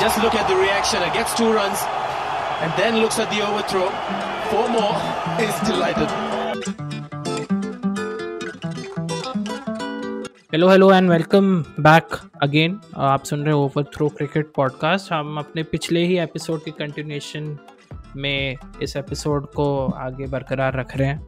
Just look at the reaction. It gets 2 runs and then looks at the overthrow. 4 more. He's delighted. Hello and welcome back again. आप सुन रहे हो overthrow cricket podcast. हम अपने पिछले ही episode के continuation में इस एपिसोड को आगे बरकरार रख रहे हैं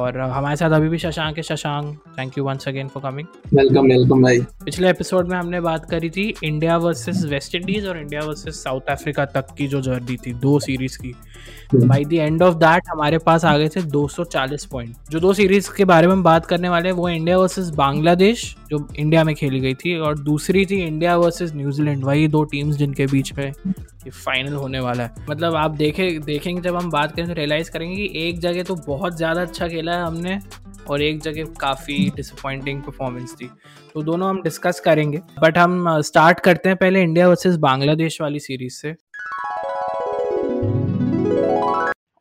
और हमारे साथ अभी भी शशांक है. Shashank, thank you once again for coming. Welcome भाई. पिछले एपिसोड में हमने बात करी थी इंडिया वर्सेस वेस्ट इंडीज और इंडिया वर्सेस साउथ अफ्रीका तक की जो जर्नी थी 2 सीरीज की. By the end of that हमारे पास आ गए थे 240 पॉइंट. जो 2 सीरीज के बारे में हम बात करने वाले हैं वो इंडिया वर्सेस बांग्लादेश जो इंडिया में खेली गई थी और दूसरी थी इंडिया वर्सेस न्यूजीलैंड. वही 2 टीम्स जिनके बीच में ये फाइनल होने वाला है. मतलब आप देखेंगे जब हम बात करें तो रियलाइज करेंगे कि एक जगह तो बहुत ज़्यादा अच्छा खेला है हमने और एक जगह काफ़ी डिसअपॉइंटिंग परफॉर्मेंस थी. तो दोनों हम डिस्कस करेंगे बट हम स्टार्ट करते हैं पहले इंडिया वर्सेस बांग्लादेश वाली सीरीज से.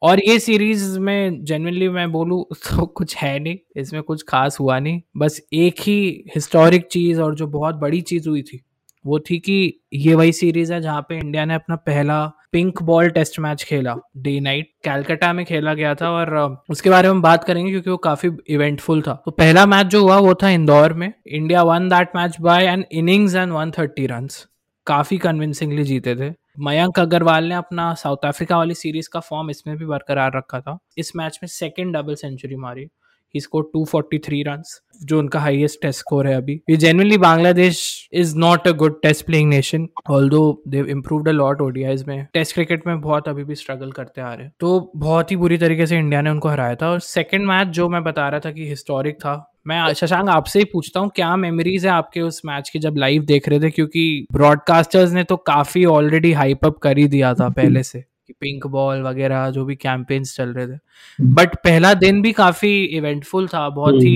और ये सीरीज में जेन्युइनली मैं बोलूँ तो कुछ है नहीं, इसमें कुछ खास हुआ नहीं. बस एक ही हिस्टोरिक चीज़ और जो बहुत बड़ी चीज़ हुई थी वो थी कि ये वही सीरीज है जहाँ पे इंडिया ने अपना पहला पिंक बॉल टेस्ट मैच खेला. डे नाइट कलकत्ता में खेला गया था और उसके बारे में हम बात करेंगे क्योंकि वो काफी इवेंटफुल था. तो पहला मैच जो हुआ वो था इंदौर में. India won that match by an innings and 130 runs. काफी कन्विंसिंगली जीते थे. मयंक अग्रवाल ने अपना साउथ अफ्रीका वाली सीरीज का फॉर्म इसमें भी बरकरार रखा था. इस मैच में 2nd डबल सेंचुरी मारी. He scored 243 runs, जो उनका highest test score है अभी. ये genuinely Bangladesh is not a good test playing nation, although they've improved a lot ODIs में. Test cricket में बहुत अभी भी struggle करते आ रहे हैं. तो बहुत ही बुरी तरीके से इंडिया ने उनको हराया था. और second match जो मैं बता रहा था कि historic था. मैं शशांक आपसे ही पूछता हूँ क्या मेमोरीज है आपके उस मैच की जब लाइव देख रहे थे, क्योंकि ब्रॉडकास्टर्स ने तो काफी ऑलरेडी हाइप अप कर ही दिया था पहले से कि पिंक बॉल वगैरह जो भी कैंपेन्स चल रहे थे. बट पहला दिन भी काफी इवेंटफुल था. बहुत ही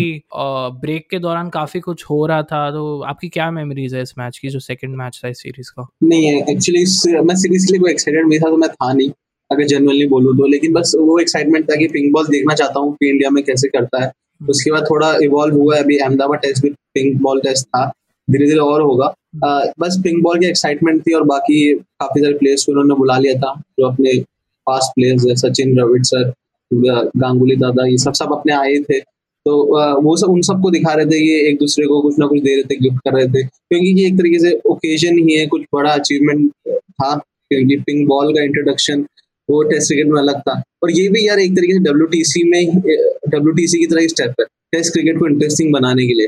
ब्रेक के दौरान काफी कुछ हो रहा था. तो आपकी क्या मेमोरीज है इस मैच की जो सेकंड मैच था इस सीरीज का? नहीं, एक्चुअली मैं सीरीज के लिए कोई एक्साइटेड नहीं था, तो मैं था नहीं अगर जनरली बोलूँ तो. लेकिन बस वो एक्साइटमेंट था कि पिंक बॉल देखना चाहता हूँ कि इंडिया में कैसे करता है. उसके बाद थोड़ा इवॉल्व हुआ है. अभी अहमदाबाद टेस्ट भी पिंक बॉल टेस्ट था, धीरे धीरे और होगा. बस पिंक बॉल की एक्साइटमेंट थी और बाकी काफी सारे प्लेयर्स को उन्होंने बुला लिया था जो अपने फास्ट प्लेयर्स है. सचिन, रविंद्र, गांगुली दादा, ये सब अपने आए थे. तो वो सब उन सबको दिखा रहे थे कि एक दूसरे को कुछ ना कुछ दे रहे थे, गिफ्ट कर रहे थे, क्योंकि ये एक तरीके से ओकेजन ही है. कुछ बड़ा अचीवमेंट था क्योंकि पिंक बॉल का इंट्रोडक्शन वो टेस्ट क्रिकेट में अलग था. और ये भी यार एक तरीके से डब्ल्यूटीसी की तरह ही स्टेप है टेस्ट क्रिकेट को इंटरेस्टिंग बनाने के लिए,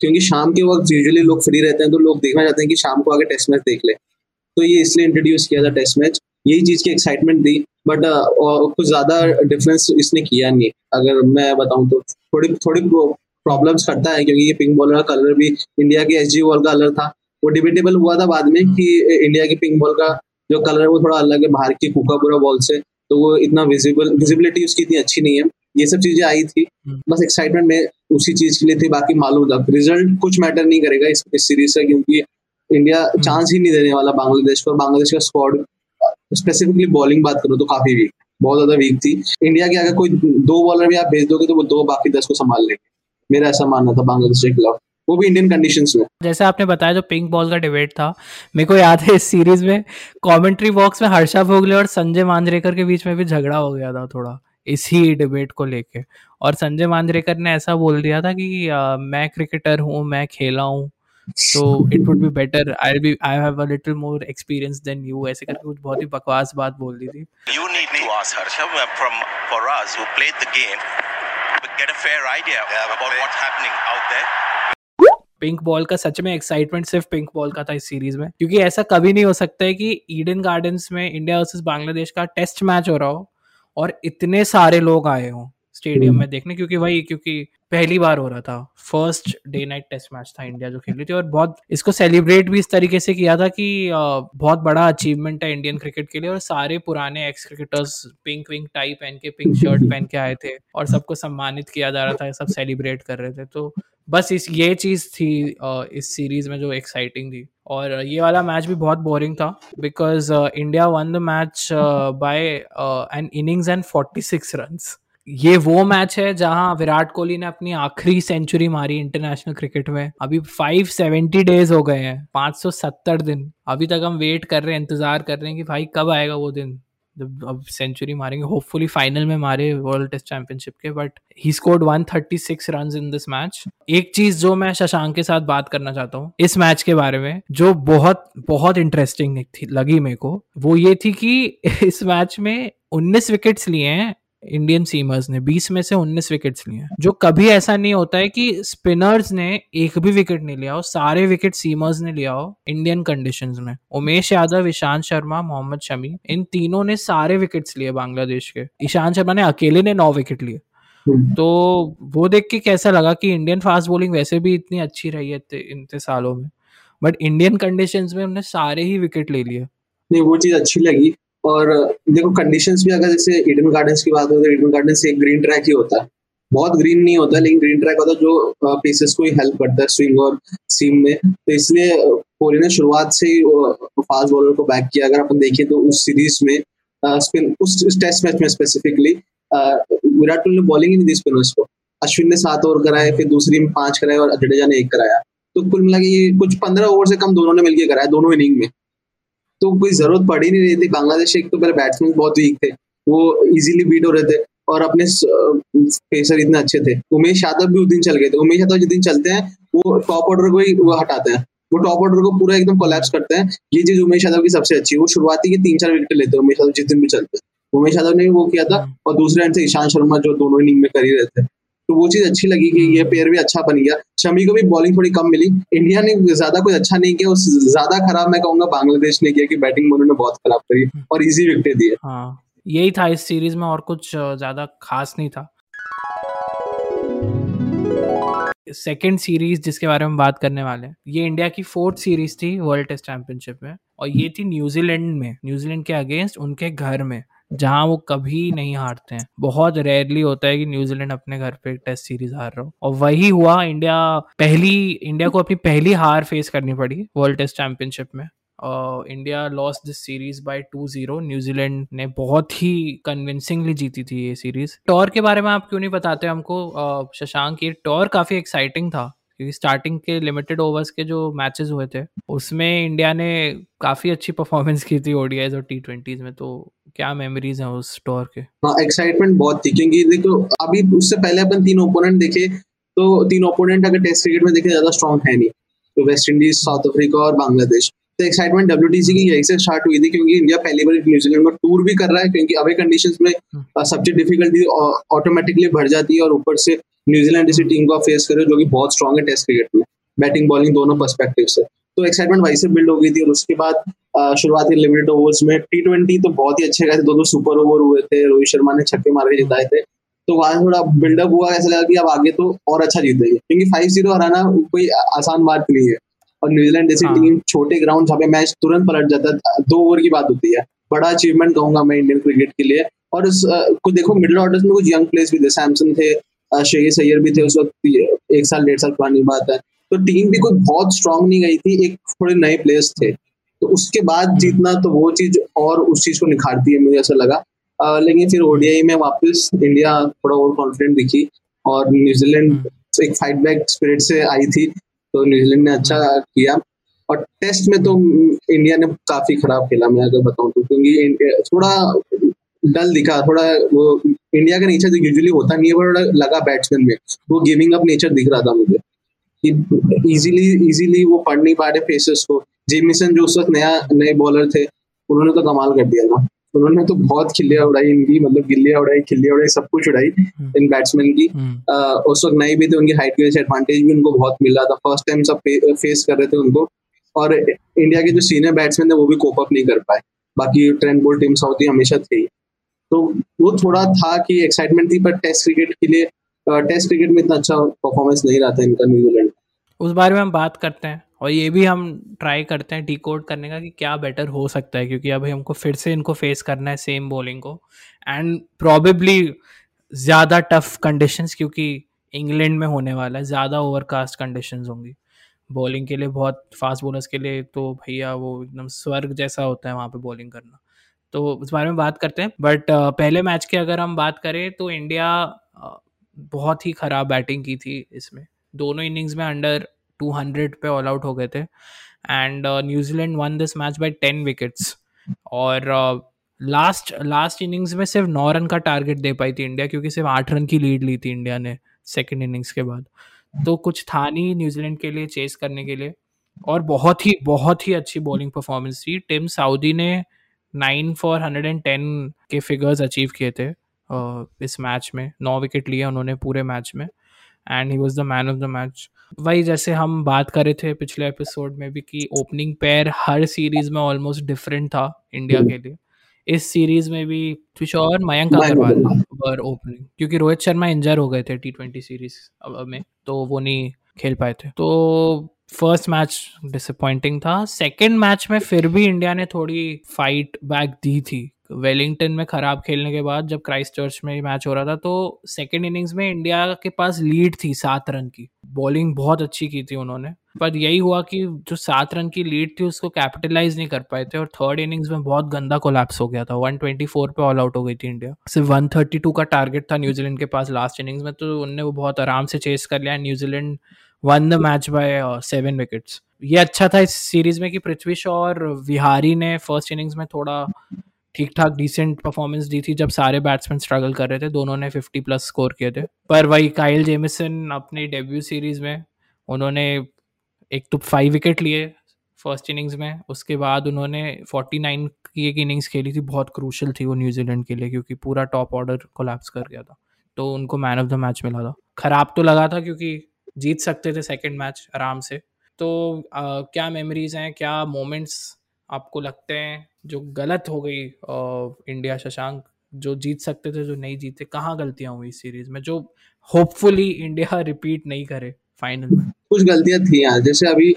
क्योंकि शाम के वक्त यूजुअली लोग फ्री रहते हैं तो लोग देखना चाहते हैं कि शाम को आगे टेस्ट मैच देख ले. तो ये इसलिए इंट्रोड्यूस किया था टेस्ट मैच. यही चीज़ की एक्साइटमेंट दी बट कुछ ज़्यादा डिफरेंस इसने किया नहीं. अगर मैं बताऊं तो थोड़ी प्रॉब्लम्स करता है क्योंकि ये पिंक बॉलर का कलर भी इंडिया के SG बॉल का कलर था. वो डिबेटेबल हुआ था बाद में कि इंडिया की पिंक बॉल का जो कलर है वो थोड़ा अलग है बाहर की कोकापुरा बॉल से, तो वो इतना विजिबिलिटी उसकी इतनी अच्छी नहीं है. ये सब चीजें आई थी. बस एक्साइटमेंट में उसी चीज के लिए थी. बाकी मालूम था रिजल्ट कुछ मैटर नहीं करेगा इस सीरीज से, क्योंकि इंडिया चांस ही नहीं देने वाला बांग्लादेश को. बांग्लादेश का स्क्वाड स्पेसिफिकली बॉलिंग बात करो तो काफी वीक, बहुत ज्यादा वीक थी. इंडिया के अगर कोई 2 बॉलर भी आप भेज दोगे तो वो 2 बाकी 10 को संभाल लेंगे, मेरा ऐसा मानना था बांग्लादेश के खिलाफ, वो भी इंडियन कंडीशंस में. जैसे आपने बताया जो पिंक बॉल का डिबेट था, मेरे को याद है इस सीरीज में कमेंट्री बॉक्स में हर्षा भोगले और संजय मांजरेकर के बीच में भी झगड़ा हो गया था थोड़ा इसी डिबेट को लेके. और संजय मांजरेकर ने ऐसा बोल दिया था कि मैं क्रिकेटर हूँ, मैं खेला हूँ, तो it would be better I have a little more experience than you, ऐसे करके कुछ बहुत ही बकवास बात बोल दी थी. You need to ask Harsha from for us who played the game get a fair idea about what's happening out there. Pink ball का सच में एक्साइटमेंट सिर्फ पिंक बॉल का था इस सीरीज में, क्योंकि ऐसा कभी नहीं हो सकता है कि ईडन गार्डन्स में इंडिया वर्सेस बांग्लादेश का टेस्ट मैच हो रहा हो और इतने सारे लोग आए हों स्टेडियम में देखने, क्योंकि पहली बार हो रहा था. First day night test match था इंडिया जो खेल रही थी और बहुत इसको सेलिब्रेट भी इस तरीके से किया था कि बहुत बड़ा अचीवमेंट है इंडियन क्रिकेट के लिए. और सारे पुराने ex cricketers pink wing tie पहन के, पिंक शर्ट पहन के आए थे और सबको सम्मानित किया जा रहा था, सब सेलिब्रेट कर रहे थे. तो बस ये चीज़ थी इस सीरीज में जो एक्साइटिंग थी. और ये वाला मैच भी बहुत बोरिंग था because India won the match by an innings and 46 runs. ये वो मैच है जहां विराट कोहली ने अपनी आखिरी सेंचुरी मारी इंटरनेशनल क्रिकेट में। अभी 570 डेज हो गए हैं, 570 दिन। अभी तक हम वेट कर रहे हैं, इंतजार कर रहे हैं कि भाई कब आएगा वो दिन जब अब सेंचुरी मारेंगे। होपफुली फाइनल में मारे वर्ल्ड टेस्ट चैंपियनशिप के। But he scored 136 runs in this match. एक चीज जो मैं शशांक के साथ बात करना चाहता हूँ इस मैच के बारे में, जो बहुत बहुत इंटरेस्टिंग लगी मेरे को, वो ये थी कि इस मैच में 19 विकेट्स लिए हैं इंडियन सीमर्स ने, 20 में से 19 विकेट्स लिए हैं। जो कभी ऐसा नहीं होता है कि स्पिनर्स ने एक भी विकेट नहीं लिया हो, सारे विकेट सीमर्स ने लिया हो इंडियन कंडीशंस में। उमेश यादव, ईशांत शर्मा, मोहम्मद शमी, इन तीनों ने सारे विकेट्स लिए बांग्लादेश के। ईशांत शर्मा ने अकेले ने 9 विकेट लिए। तो वो देख के कैसा लगा कि इंडियन फास्ट बॉलिंग वैसे भी इतनी अच्छी रही है इतने सालों में, बट इंडियन कंडीशंस में हमने सारे ही विकेट ले लिए। नहीं, वो चीज अच्छी लगी। और देखो कंडीशंस भी, अगर जैसे ईडन गार्डन्स की बात हो तो ईडन गार्डन्स एक ग्रीन ट्रैक ही होता है, बहुत ग्रीन नहीं होता लेकिन ग्रीन ट्रैक होता है जो पेसर्स को ही हेल्प करता है स्विंग और सीम में। तो इसलिए कोहली ने शुरुआत से ही फास्ट बॉलर को बैक किया। अगर अपन देखें तो उस सीरीज में स्पिन, उस टेस्ट मैच में स्पेसिफिकली विराट कोहली ने बॉलिंग ही नहीं दी स्पिनर्स को। अश्विन ने 7 ओवर कराए, फिर दूसरी में 5 कराए और जडेजा ने 1 कराया। तो कुल मिला के कुछ 15 ओवर से कम दोनों ने मिलकर कराया दोनों इनिंग में। तो कोई जरूरत पड़ी नहीं रही थी। बांग्लादेश एक तो पहले बैट्समैन बहुत वीक थे, वो इजीली बीट हो रहे थे, और अपने पेसर इतने अच्छे थे। उमेश यादव भी उस दिन चल गए थे। उमेश यादव जिस दिन चलते हैं वो टॉप ऑर्डर को ही हटाते हैं, वो टॉप ऑर्डर को पूरा एकदम कोलैप्स करते हैं। ये चीज उमेश यादव की सबसे अच्छी है। वो शुरुआती की 3-4 विकेट लेते हैं उमेश यादव जिस दिन भी चलते हैं। उमेश यादव ने वो किया था, और दूसरे एंड से ईशांत शर्मा जो दोनों इनिंग में कर ही रहे थे। तो वो चीज अच्छी लगी कि ये पेयर भी अच्छा बन गया। शमी को भी बॉलिंग थोड़ी कम मिली। इंडिया ने ज्यादा कुछ अच्छा नहीं किया, ज्यादा खराब मैं कहूंगा बांग्लादेश ने किया कि बैटिंग उन्होंने बहुत खराब करी और इजी विकेट दिए। हाँ, यही था इस सीरीज में, और कुछ ज्यादा खास नहीं था। सेकेंड सीरीज जिसके बारे में बात करने वाले हैं, ये इंडिया की 4th सीरीज थी वर्ल्ड टेस्ट चैंपियनशिप में, और ये थी न्यूजीलैंड में, न्यूजीलैंड के अगेंस्ट उनके घर में, जहां वो कभी नहीं हारते हैं। बहुत रेयरली होता है कि न्यूजीलैंड अपने घर पे टेस्ट सीरीज हार रहा हो, और वही हुआ। इंडिया को अपनी पहली हार फेस करनी पड़ी वर्ल्ड टेस्ट चैंपियनशिप में। India loss this series by 2-0। New Zealand ने बहुत ही कन्विंसिंगली जीती थी ये सीरीज। टॉर के बारे में आप क्यों नहीं बताते हमको शशांक? ये टॉर काफी एक्साइटिंग था, क्योंकि स्टार्टिंग के लिमिटेड ओवर्स के जो मैचेस हुए थे उसमें इंडिया ने काफी अच्छी परफॉर्मेंस की थी ओडीआईज और टी20s में। तो क्या मेमोरीज हैं उस टूर के? एक्साइटमेंट बहुत थी, क्योंकि देखो अभी उससे पहले अपन 3 ओपोनेंट देखे तो 3 ओपोनेंट अगर टेस्ट क्रिकेट में देखे ज्यादा स्ट्रॉन्ग है नहीं, तो वेस्ट इंडीज, साउथ अफ्रीका और बांग्लादेश। तो एक्साइटमेंट WTC की यही से स्टार्ट हुई थी, क्योंकि इंडिया पहली बार न्यूजीलैंड में टूर भी कर रहा है, क्योंकि अवे कंडीशंस में सबसे डिफिकल्टी ऑटोमेटिकली बढ़ जाती है, और ऊपर से न्यूजीलैंड जैसी टीम को फेस करे जो कि बहुत स्ट्रॉन्ग है टेस्ट क्रिकेट में, बैटिंग बॉलिंग दोनों पर्सपेक्टिव से। तो एक्साइटमेंट वहीं से बिल्ड हो गई थी। और उसके बाद शुरुआती लिमिटेड ओवर्स में टी20 तो बहुत ही अच्छे गए थे, 2 सुपर ओवर हुए थे, रोहित शर्मा ने छक्के मार के जिताए थे। तो वहां थोड़ा बिल्डअप हुआ, ऐसा लगा कि अब आगे तो और अच्छा जीतेंगे, क्योंकि 5-0 हराना कोई आसान बात नहीं है, और न्यूजीलैंड जैसी टीम छोटे ग्राउंड जहाँ पे मैच तुरंत पलट जाता है, 2 ओवर की बात होती है, बड़ा अचीवमेंट कहूंगा मैं इंडियन क्रिकेट के लिए। और कुछ देखो मिडिल ऑर्डर्स में कुछ यंग प्लेयर्स भी थे, सैमसन थे, शेख सैयर भी थे, उस वक्त 1-1.5 साल पुरानी बात है। तो टीम भी कोई बहुत स्ट्रांग नहीं गई थी, एक थोड़े नए प्लेयर्स थे। तो उसके बाद जीतना, तो वो चीज और उस चीज को निखारती है, मुझे ऐसा लगा। लेकिन फिर ओडीआई में वापस इंडिया थोड़ा ओवर कॉन्फिडेंट दिखी, और न्यूजीलैंड एक फाइट बैक स्पिरिट से आई थी, तो न्यूजीलैंड ने अच्छा किया। और टेस्ट में तो इंडिया ने काफी खराब खेला मैं अगर बताऊं तो, क्योंकि थोड़ा डल दिखा, थोड़ा वो इंडिया का नेचर जो यूजुअली होता नहीं है, बट लगा बैट्समैन में वो गिविंग अप नेचर दिख रहा था मुझे। इजीली वो पढ़ नहीं पा रहे पेसर्स को। जेमिसन जो उस वक्त नए बॉलर थे, उन्होंने तो कमाल कर दिया ना, उन्होंने तो बहुत खिल्लियां उड़ाई इनकी, मतलब गिल्लियां उड़ाई, खिल्लियां उड़ाई, सब कुछ उड़ाई इन बैट्समैन की। उस वक्त नए भी थे, उनकी हाइट के वजह से एडवांटेज भी उनको बहुत मिल रहा था, फर्स्ट टाइम सब फेस कर रहे थे उनको। और इंडिया के जो सीनियर बैट्समैन थे वो भी कोप अप नहीं कर पाए, बाकी ट्रेंट बोल्ट, टिम साउथी हमेशा थे ही। तो वो थोड़ा था कि एक्साइटमेंट थी, पर टेस्ट क्रिकेट के लिए टेस्ट क्रिकेट में इतना अच्छा परफॉर्मेंस नहीं रहा था इनका न्यूजीलैंड। उस बारे में हम बात करते हैं, और ये भी हम ट्राई करते हैं डिकोड करने का कि क्या बेटर हो सकता है, क्योंकि अभी हमको फिर से इनको फेस करना है सेम बॉलिंग को, एंड प्रोबेबली ज़्यादा टफ कंडीशंस, क्योंकि इंग्लैंड में होने वाला है, ज़्यादा ओवरकास्ट कंडीशंस होंगी बॉलिंग के लिए, बहुत फास्ट बॉलर्स के लिए। तो भैया वो एकदम स्वर्ग जैसा होता है वहाँ पे बॉलिंग करना। तो उस बारे में बात करते हैं। बट पहले मैच की अगर हम बात करें तो इंडिया बहुत ही ख़राब बैटिंग की थी इसमें। दोनों इनिंग्स में अंडर 200 पे ऑल आउट हो गए थे and New Zealand won this match by 10 wickets. और लास्ट इनिंग्स में सिर्फ 9 रन का टारगेट दे पाई थी इंडिया, क्योंकि सिर्फ 8 रन की लीड ली थी इंडिया ने सेकेंड इनिंग्स के बाद। तो कुछ था नहीं न्यूजीलैंड के लिए चेस करने के लिए। और बहुत ही अच्छी बॉलिंग परफॉर्मेंस थी। टिम साउदी ने 9 for 110 के फिगर्स अचीव किए थे इस मैच में। 9 विकेट लिए उन्होंने पूरे मैच में and he was the man of the match. वही जैसे हम बात कर रहे थे पिछले एपिसोड में भी कि ओपनिंग पेयर हर सीरीज में ऑलमोस्ट डिफरेंट था इंडिया के लिए। इस सीरीज में भी पृथ्वी शॉ और मयंक अग्रवाल वर ओपनिंग, क्योंकि रोहित शर्मा इंजर हो गए थे T20 सीरीज में, तो वो नहीं खेल पाए थे। तो फर्स्ट मैच डिसअपॉइंटिंग था। सेकेंड मैच में फिर भी इंडिया ने थोड़ी फाइट बैक दी थी। वेलिंगटन में खराब खेलने के बाद जब क्राइस्टचर्च में मैच हो रहा था तो सेकेंड इनिंग्स में इंडिया के पास लीड थी 7 रन की। बॉलिंग बहुत अच्छी की थी उन्होंने, पर यही हुआ कि जो 7 रन की लीड थी उसको कैपिटलाइज नहीं कर पाए थे। और थर्ड इनिंग्स में बहुत गंदा कोलैप्स हो गया था। 124 पे ऑल आउट हो गई थी इंडिया। सिर्फ 132 का टारगेट था न्यूजीलैंड के पास लास्ट इनिंग्स में, तो उनने वो बहुत आराम से चेस कर लिया। New Zealand won the match by 7 wickets. ये अच्छा था इस सीरीज में कि पृथ्वी शॉ और विहारी ने फर्स्ट इनिंग्स में थोड़ा ठीक ठाक डिसेंट परफॉर्मेंस दी थी जब सारे बैट्समैन स्ट्रगल कर रहे थे। दोनों ने 50 प्लस स्कोर किए थे। पर वही काइल जेमिसन अपने डेब्यू सीरीज में उन्होंने एक तो 5 विकेट लिए फर्स्ट इनिंग्स में। उसके बाद उन्होंने 49 की एक इनिंग्स खेली थी, बहुत क्रूशल थी वो न्यूजीलैंड के लिए, क्योंकि पूरा टॉप ऑर्डर कोलैप्स कर गया था। तो उनको मैन ऑफ द मैच मिला था। खराब तो लगा था क्योंकि जीत सकते थे सेकेंड मैच आराम से। तो क्या मेमोरीज हैं, क्या मोमेंट्स आपको लगते हैं जो गलत हो गई इंडिया, शशांक, जो जीत सकते थे जो नहीं जीते? कहाँ गलतियाँ हुई इस सीरीज में जो होपफुली इंडिया रिपीट नहीं करे फाइनल में? कुछ गलतियाँ थी यार। जैसे अभी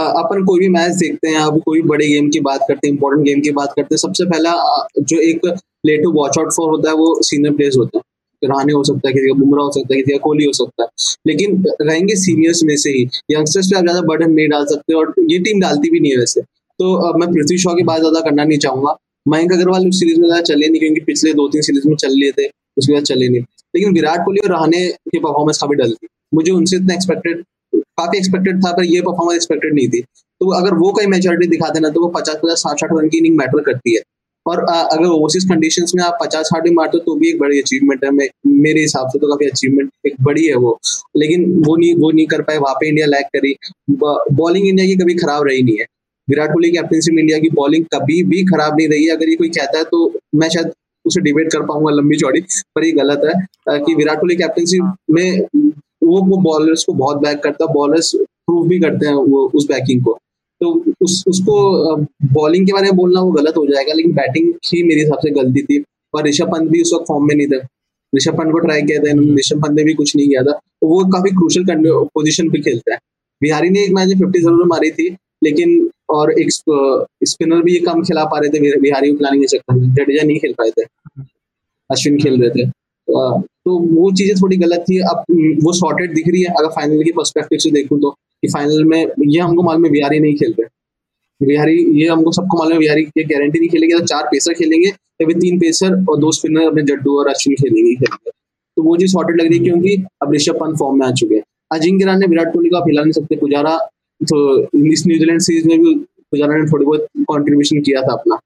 अपन कोई भी मैच देखते हैं, अब कोई बड़े गेम की बात करते हैं, इंपॉर्टेंट गेम की बात करते हैं, सबसे पहला जो एक player to watch out for होता है वो सीनियर प्लेयर्स होता है। रहाने हो सकता है, किसी का बुमराह हो सकता है, किसी का कोहली हो सकता है, लेकिन रहेंगे सीनियर्स में से ही। यंगस्टर्स पे आप ज़्यादा बर्डन नहीं डाल सकते और ये टीम डालती भी नहीं है वैसे। तो मैं पृथ्वी शॉ के बाद ज़्यादा करना नहीं चाहूँगा। मयंक अग्रवाल उस सीरीज में ज़्यादा चले नहीं, क्योंकि पिछले 2-3 सीरीज में चल लिए थे, उसके बाद चले नहीं। लेकिन विराट कोहली और रहाने की परफॉर्मेंस काफ़ी डल थी। मुझे उनसे इतना एक्सपेक्टेड, काफ़ी एक्सपेक्टेड था, पर ये परफॉर्मेंस एक्सपेक्टेड नहीं थी। तो अगर वो कहीं मैच्योरिटी दिखाते ना तो वो 50-60 रन की इनिंग मैटर करती है। और अगर ओवरसीज कंडीशंस में आप 50-60 भी मारते हो तो भी एक बड़ी अचीवमेंट है। मेरे हिसाब से तो काफी अचीवमेंट एक बड़ी है वो, लेकिन वो नहीं कर पाए। वहाँ पे इंडिया लैग करी। बॉलिंग इंडिया की कभी खराब रही नहीं है। विराट कोहली कैप्टनशिप में इंडिया की बॉलिंग कभी भी खराब नहीं रही है। अगर ये कोई कहता है तो मैं शायद उसे डिबेट कर पाऊंगा लंबी चौड़ी, पर ये गलत है कि विराट कोहली कैप्टनशिप में वो बॉलर्स को बहुत बैक करता है, बॉलर्स प्रूव भी करते हैं वो उस बैकिंग को। तो उसको बॉलिंग के बारे में बोलना वो गलत हो जाएगा, लेकिन बैटिंग ही मेरे हिसाब से गलती थी। और ऋषभ पंत भी उस वक्त फॉर्म में नहीं थे। ऋषभ पंत को ट्राई किया था, ऋषभ पंत ने भी कुछ नहीं किया था। वो काफी क्रूशल पोजीशन पे खेलता है। बिहारी ने एक मैच में 50 जरूर मारी थी, लेकिन और एक स्पिनर भी कम खिला पा रहे थे बिहारी को खिलाने के चक्कर में। जडेजा नहीं खेल पाए थे, अश्विन खेल रहे थे। तो वो चीजें थोड़ी गलत थी। अब वो शॉर्टेड दिख रही है अगर फाइनल के पर्सपेक्टिव से देखूं तो, कि फाइनल में ये हमको मालूम है बिहारी नहीं खेल रहे। बिहारी ये हमको सबको मालूम है, बिहारी ये गारंटी नहीं खेलेंगे। तो 4 पेसर खेलेंगे, तभी 3 पेसर और 2 स्पिनर अपने जड्डू और अश्विन खेलेंगे। तो वो चीज शॉर्टेड लग रही है, क्योंकि अब ऋषभ पंत फॉर्म में आ चुके हैं। अजिंक्य रहाणे विराट कोहली को आप हिला नहीं सकते। पुजारा, तो इस न्यूजीलैंड सीरीज में भी पुजारा ने थोड़ी बहुत कॉन्ट्रीब्यूशन किया था अपना।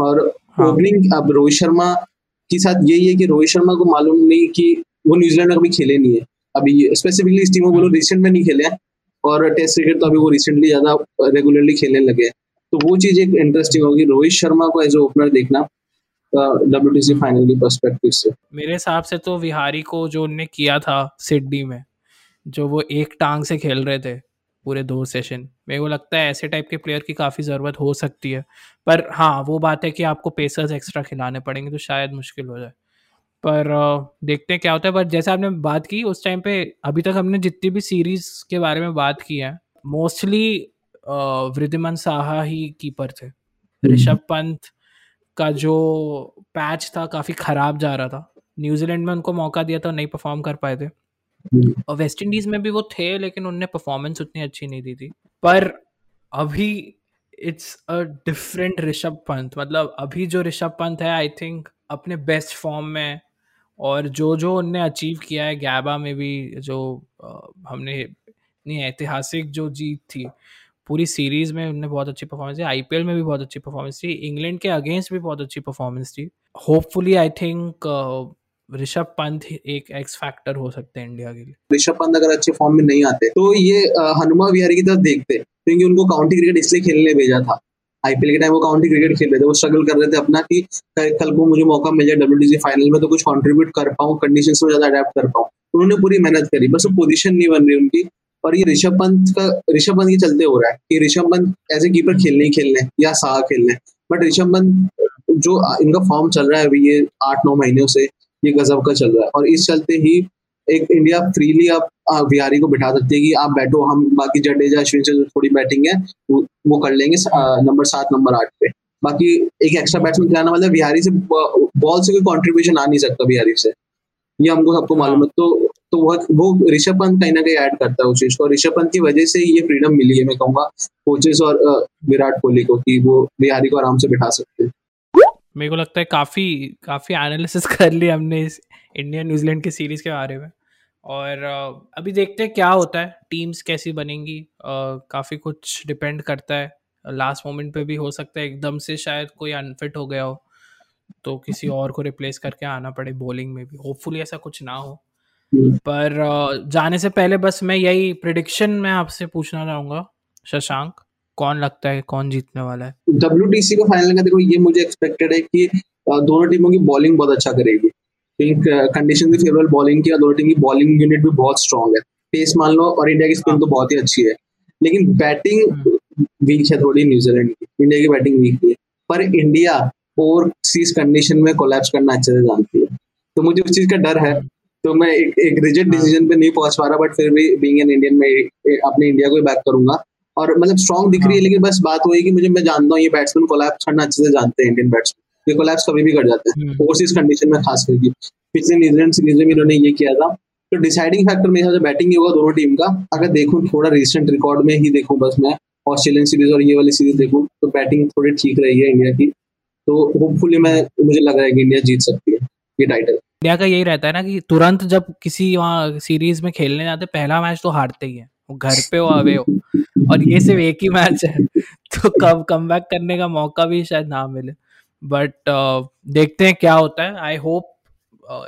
और ओपनिंग अब रोहित शर्मा के साथ यही है कि रोहित शर्मा को मालूम नहीं कि वो न्यूजीलैंड में कभी खेले नहीं है। अभी स्पेसिफिकली इस टीम में बोलो रिसेंट में नहीं खेले हैं, और टेस्ट क्रिकेट तो अभी वो रिसेंटली ज़्यादा रेगुलरली खेलने लगे। तो वो चीज़ एक इंटरेस्टिंग होगी रोहित शर्मा को एज ए ओपनर देखना WTC फाइनल के पर्सपेक्टिव से। मेरे हिसाब से तो विहारी को जो उनने किया था सिडनी में, जो वो एक टांग से खेल रहे थे पूरे 2 सेशन, मेरे को लगता है ऐसे टाइप के प्लेयर की काफ़ी ज़रूरत हो सकती है। पर हाँ, वो बात है कि आपको पेसर्स एक्स्ट्रा खिलाने पड़ेंगे तो शायद मुश्किल हो जाए, पर देखते हैं क्या होता है। पर जैसे आपने बात की उस टाइम पे, अभी तक हमने जितनी भी सीरीज के बारे में बात की है मोस्टली वृद्धिमान साहा ही कीपर थे। ऋषभ पंत का जो पैच था काफ़ी ख़राब जा रहा था। न्यूजीलैंड में उनको मौका दिया था, नहीं परफॉर्म कर पाए थे। और वेस्ट इंडीज़ में भी वो थे, लेकिन उनने परफॉर्मेंस उतनी अच्छी नहीं दी थी। पर अभी it's a different Rishabh Pant. मतलब अभी जो ऋषभ पंत है आई थिंक अपने बेस्ट फॉर्म में, और जो जो उनने अचीव किया है गैबा में भी, जो हमने इतनी ऐतिहासिक जो जीत थी पूरी सीरीज़ में, उनने बहुत अच्छी परफॉर्मेंस दी. आईपीएल में भी बहुत अच्छी परफॉर्मेंस थी, इंग्लैंड के अगेंस्ट भी बहुत अच्छी परफॉर्मेंस थी. Hopefully I think Rishabh Pant एक एक्स फैक्टर हो सकते हैं इंडिया के लिए. ऋषभ पंत अगर अच्छे फॉर्म में नहीं आते तो ये हनुमा विहारी की तरफ देखते, क्योंकि उनको काउंटी क्रिकेट इसलिए खेलने भेजा था. आईपीएल के टाइम वो काउंटी क्रिकेट खेल रहे थे, वो स्ट्रगल कर रहे थे अपना कि कल को मुझे मौका मिल जाए डब्ल्यूटीसी फाइनल में तो कुछ कंट्रीब्यूट कर पाऊँ, कंडीशंस में ज़्यादा अडेप्ट कर पाऊँ. उन्होंने पूरी मेहनत करी, बस वो पोजीशन नहीं बन रही उनकी. और ये ऋषभ पंत के चलते हो रहा है कि Rishabh Pant as a keeper खेलने या साहा खेलने. बट ऋषभ पंत जो इनका फॉर्म चल रहा है अभी ये 8-9 महीनों से, ये गजब का चल रहा है. और इस चलते ही एक इंडिया फ्रीली आप विहारी को बिठा सकती है कि आप बैठो, हम बाकी जडेजा अश्विन से थोड़ी बैटिंग है वो कर लेंगे नंबर 7, नंबर 8 पे. बाकी एक एक्स्ट्रा बैट्समैन खिलाना, मतलब विहारी से बॉल से कोई कंट्रीब्यूशन आ नहीं सकता विहारी से, ये हमको सबको मालूम है. तो वो ऋषभ पंत कहीं ना कहीं ऐड करता है उस चीज को, और ऋषभ पंत की वजह से ये फ्रीडम मिली है मैं कहूँगा कोचेस और विराट कोहली को कि वो विहारी को आराम से बिठा सकते हैं. मेरे को लगता है काफ़ी एनालिसिस कर लिया हमने इस इंडिया न्यूजीलैंड की सीरीज़ के बारे में, और अभी देखते हैं क्या होता है, टीम्स कैसी बनेंगी. काफ़ी कुछ डिपेंड करता है, लास्ट मोमेंट पे भी हो सकता है एकदम से शायद कोई अनफिट हो गया हो तो किसी और को रिप्लेस करके आना पड़े बॉलिंग में भी. होपफुली ऐसा कुछ ना हो. पर जाने से पहले बस मैं यही प्रेडिक्शन मैं आपसे पूछना चाहूँगा शशांक, कौन लगता है कौन जीतने वाला है डब्ल्यूटीसी का फाइनल का? देखो ये मुझे एक्सपेक्टेड है कि दोनों टीमों की बॉलिंग बहुत अच्छा करेगी, कंडीशन भी फेवरेबल बॉलिंग की, और दोनों टीम की बॉलिंग यूनिट भी बहुत स्ट्रांग है पेस मान लो, और इंडिया की स्पिन तो बहुत ही अच्छी है. लेकिन बैटिंग वीक है थोड़ी न्यूजीलैंड की, इंडिया की बैटिंग वीक है, पर इंडिया ओवरसीज कंडीशन में कोलैप्स करना अच्छे से जानती है. तो मुझे उस चीज़ का डर है, तो मैं एक रिजिड डिसीजन पे नहीं पहुंच पा रहा, बट फिर भी बीइंग एन इंडियन मैं अपने इंडिया को ही बैक करूंगा. और मतलब स्ट्रॉन्ग दिख रही है, लेकिन बस बात वही कि मैं जानता हूँ ये बैट्समैन कोलैप्स करना अच्छे से जानते हैं. इंडियन बैट्समैन ये कोलैप्स कभी भी कर जाते हैं ओवरसीज कंडीशन में, खास करके पिछले न्यूजीलैंड सीरीज में इन्होंने ये किया था. तो डिसाइडिंग फैक्टर मेरे हिसाब से बैटिंग ही होगा दोनों टीम का. अगर देखूँ थोड़ा रिसेंट रिकॉर्ड में ही देखूँ, बस मैं ऑस्ट्रेलियन सीरीज और ये वाली सीरीज देखूँ तो बैटिंग थोड़ी ठीक रही है इंडिया की. तो होपफुली मुझे लग रहा है कि इंडिया जीत सकती है ये टाइटल. इंडिया का यही रहता है ना कि तुरंत जब किसी वहाँ सीरीज में खेलने जाते पहला मैच तो हारते ही है, वो घर पे हो अवे हो, और ये सिर्फ एक ही मैच है तो कब कमबैक करने का मौका भी शायद ना मिले. बट देखते हैं क्या होता है. आई होप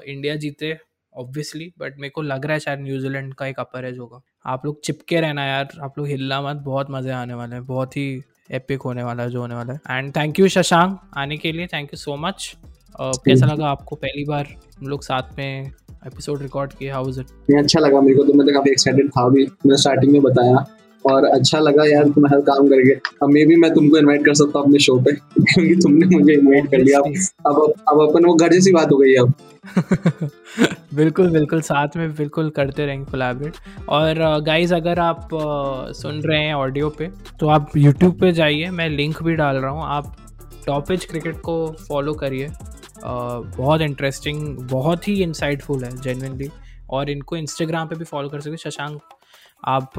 इंडिया जीते ऑब्वियसली, बट मेरे को लग रहा है शायद न्यूजीलैंड का एक अपर एज होगा. आप लोग चिपके रहना यार, आप लोग हिलना मत, बहुत मजे आने वाले हैं, बहुत ही एपिक होने वाला है जो होने वाला है. एंड थैंक यू शशांक आने के लिए, थैंक यू सो मच. कैसा लगा आपको पहली बार हम लोग साथ में एपिसोड रिकॉर्ड किया? How was it? ये अच्छा लगा मेरे को, तो मैं तो काफी एक्साइटेड था भी, मैंने स्टार्टिंग में बताया, और अच्छा लगा यार तुम्हारा काम करके. अब मे भी मैं तुमको इनवाइट कर सकता हूँ अपने शो पे क्योंकि तुमने मुझे इनवाइट कर लिया. अब अपन वो घर जैसी बात हो गई है अब बिल्कुल बिल्कुल, साथ में बिल्कुल करते रहेंगे कोलैबोरेट. और गाइज अगर आप सुन रहे हैं ऑडियो पे तो आप यूट्यूब पे जाइए, मैं लिंक भी डाल रहा हूँ, आप टॉप एज क्रिकेट को फॉलो करिए. बहुत इंटरेस्टिंग, बहुत ही इंसाइटफुल है जेन्युइनली. और इनको इंस्टाग्राम पे भी फॉलो कर सकते. शशांक आप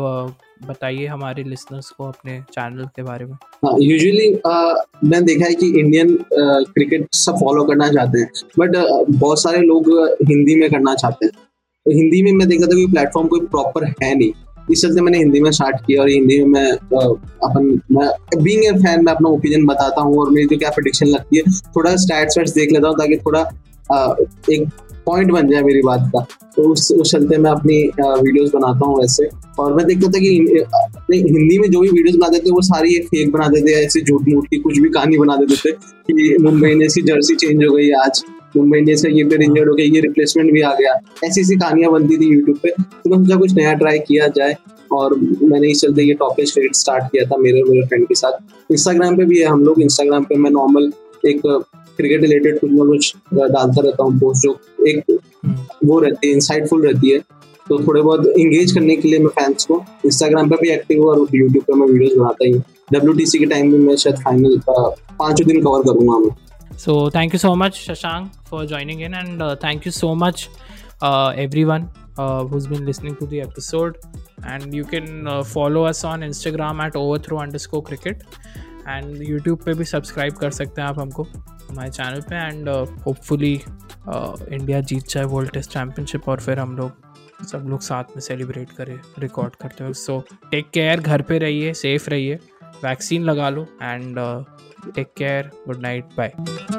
बताइए हमारे लिसनर्स को अपने चैनल के बारे में. यूजुअली मैंने देखा है कि इंडियन क्रिकेट सब फॉलो करना चाहते हैं, बट बहुत सारे लोग हिंदी में करना चाहते हैं. तो हिंदी में मैं देखा था कि प्लेटफॉर्म कोई प्रॉपर है नहीं, इस चलते मैंने हिंदी में स्टार्ट किया. और हिंदी में मैं बीइंग ए फैन मैं अपना ओपिनियन बताता हूँ, और मेरी जो क्या प्रेडिक्शन लगती है, थोड़ा स्टैट्स वैट्स देख लेता हूँ ताकि थोड़ा एक पॉइंट बन जाए मेरी बात का. तो उस चलते मैं अपनी वीडियोस बनाता हूँ वैसे. और मैं देखता था कि हिंदी में जो भी वीडियोस बनाते थे वो सारी फेक बनाते थे, ऐसे झूठ मूठ की कुछ भी कहानी बना देते थे कि मुंबई इंडियंस की जर्सी चेंज हो गई आज, मुंबई इंडियंस का ये प्लेयर इंजर्ड हो गया, ये रिप्लेसमेंट भी आ गया, ऐसी ऐसी कहानियां बनती थी यूट्यूब पे. तो मैं सोचा कुछ नया ट्राई किया जाए, और मैंने इस चलते ये टॉप एज क्रिकेट स्टार्ट किया था मेरे फ्रेंड के साथ. इंस्टाग्राम पे भी है हम लोग, इंस्टाग्राम पे मैं नॉर्मल एक क्रिकेट रिलेटेड कुछ ना कुछ डालता रहता हूँ पोस्ट, जो एक वो रहती है इंसाइटफुल रहती है. तो थोड़े बहुत इंगेज करने के लिए मैं फैंस को इंस्टाग्राम पे भी एक्टिव हूँ, और यूट्यूब पे मैं वीडियोस बनाता ही हूँ. डब्ल्यूटीसी के टाइम में मैं शायद फाइनल 5 दिन कवर करूँगा मैं. So thank you so much Shashank for joining in, and thank you so much everyone who's been listening to the episode. And you can follow us on Instagram at overthrow_cricket and YouTube पे भी subscribe कर सकते हैं आप हमको हमारे channel पे, and hopefully India जीत जाए वर्ल्ड टेस्ट चैम्पियनशिप और फिर हम लोग सब लोग साथ में सेलिब्रेट करें रिकॉर्ड करते हुए। सो टेक केयर, घर पे रहिए, सेफ रहिए, वैक्सीन लगा लो, and take care, good night, bye.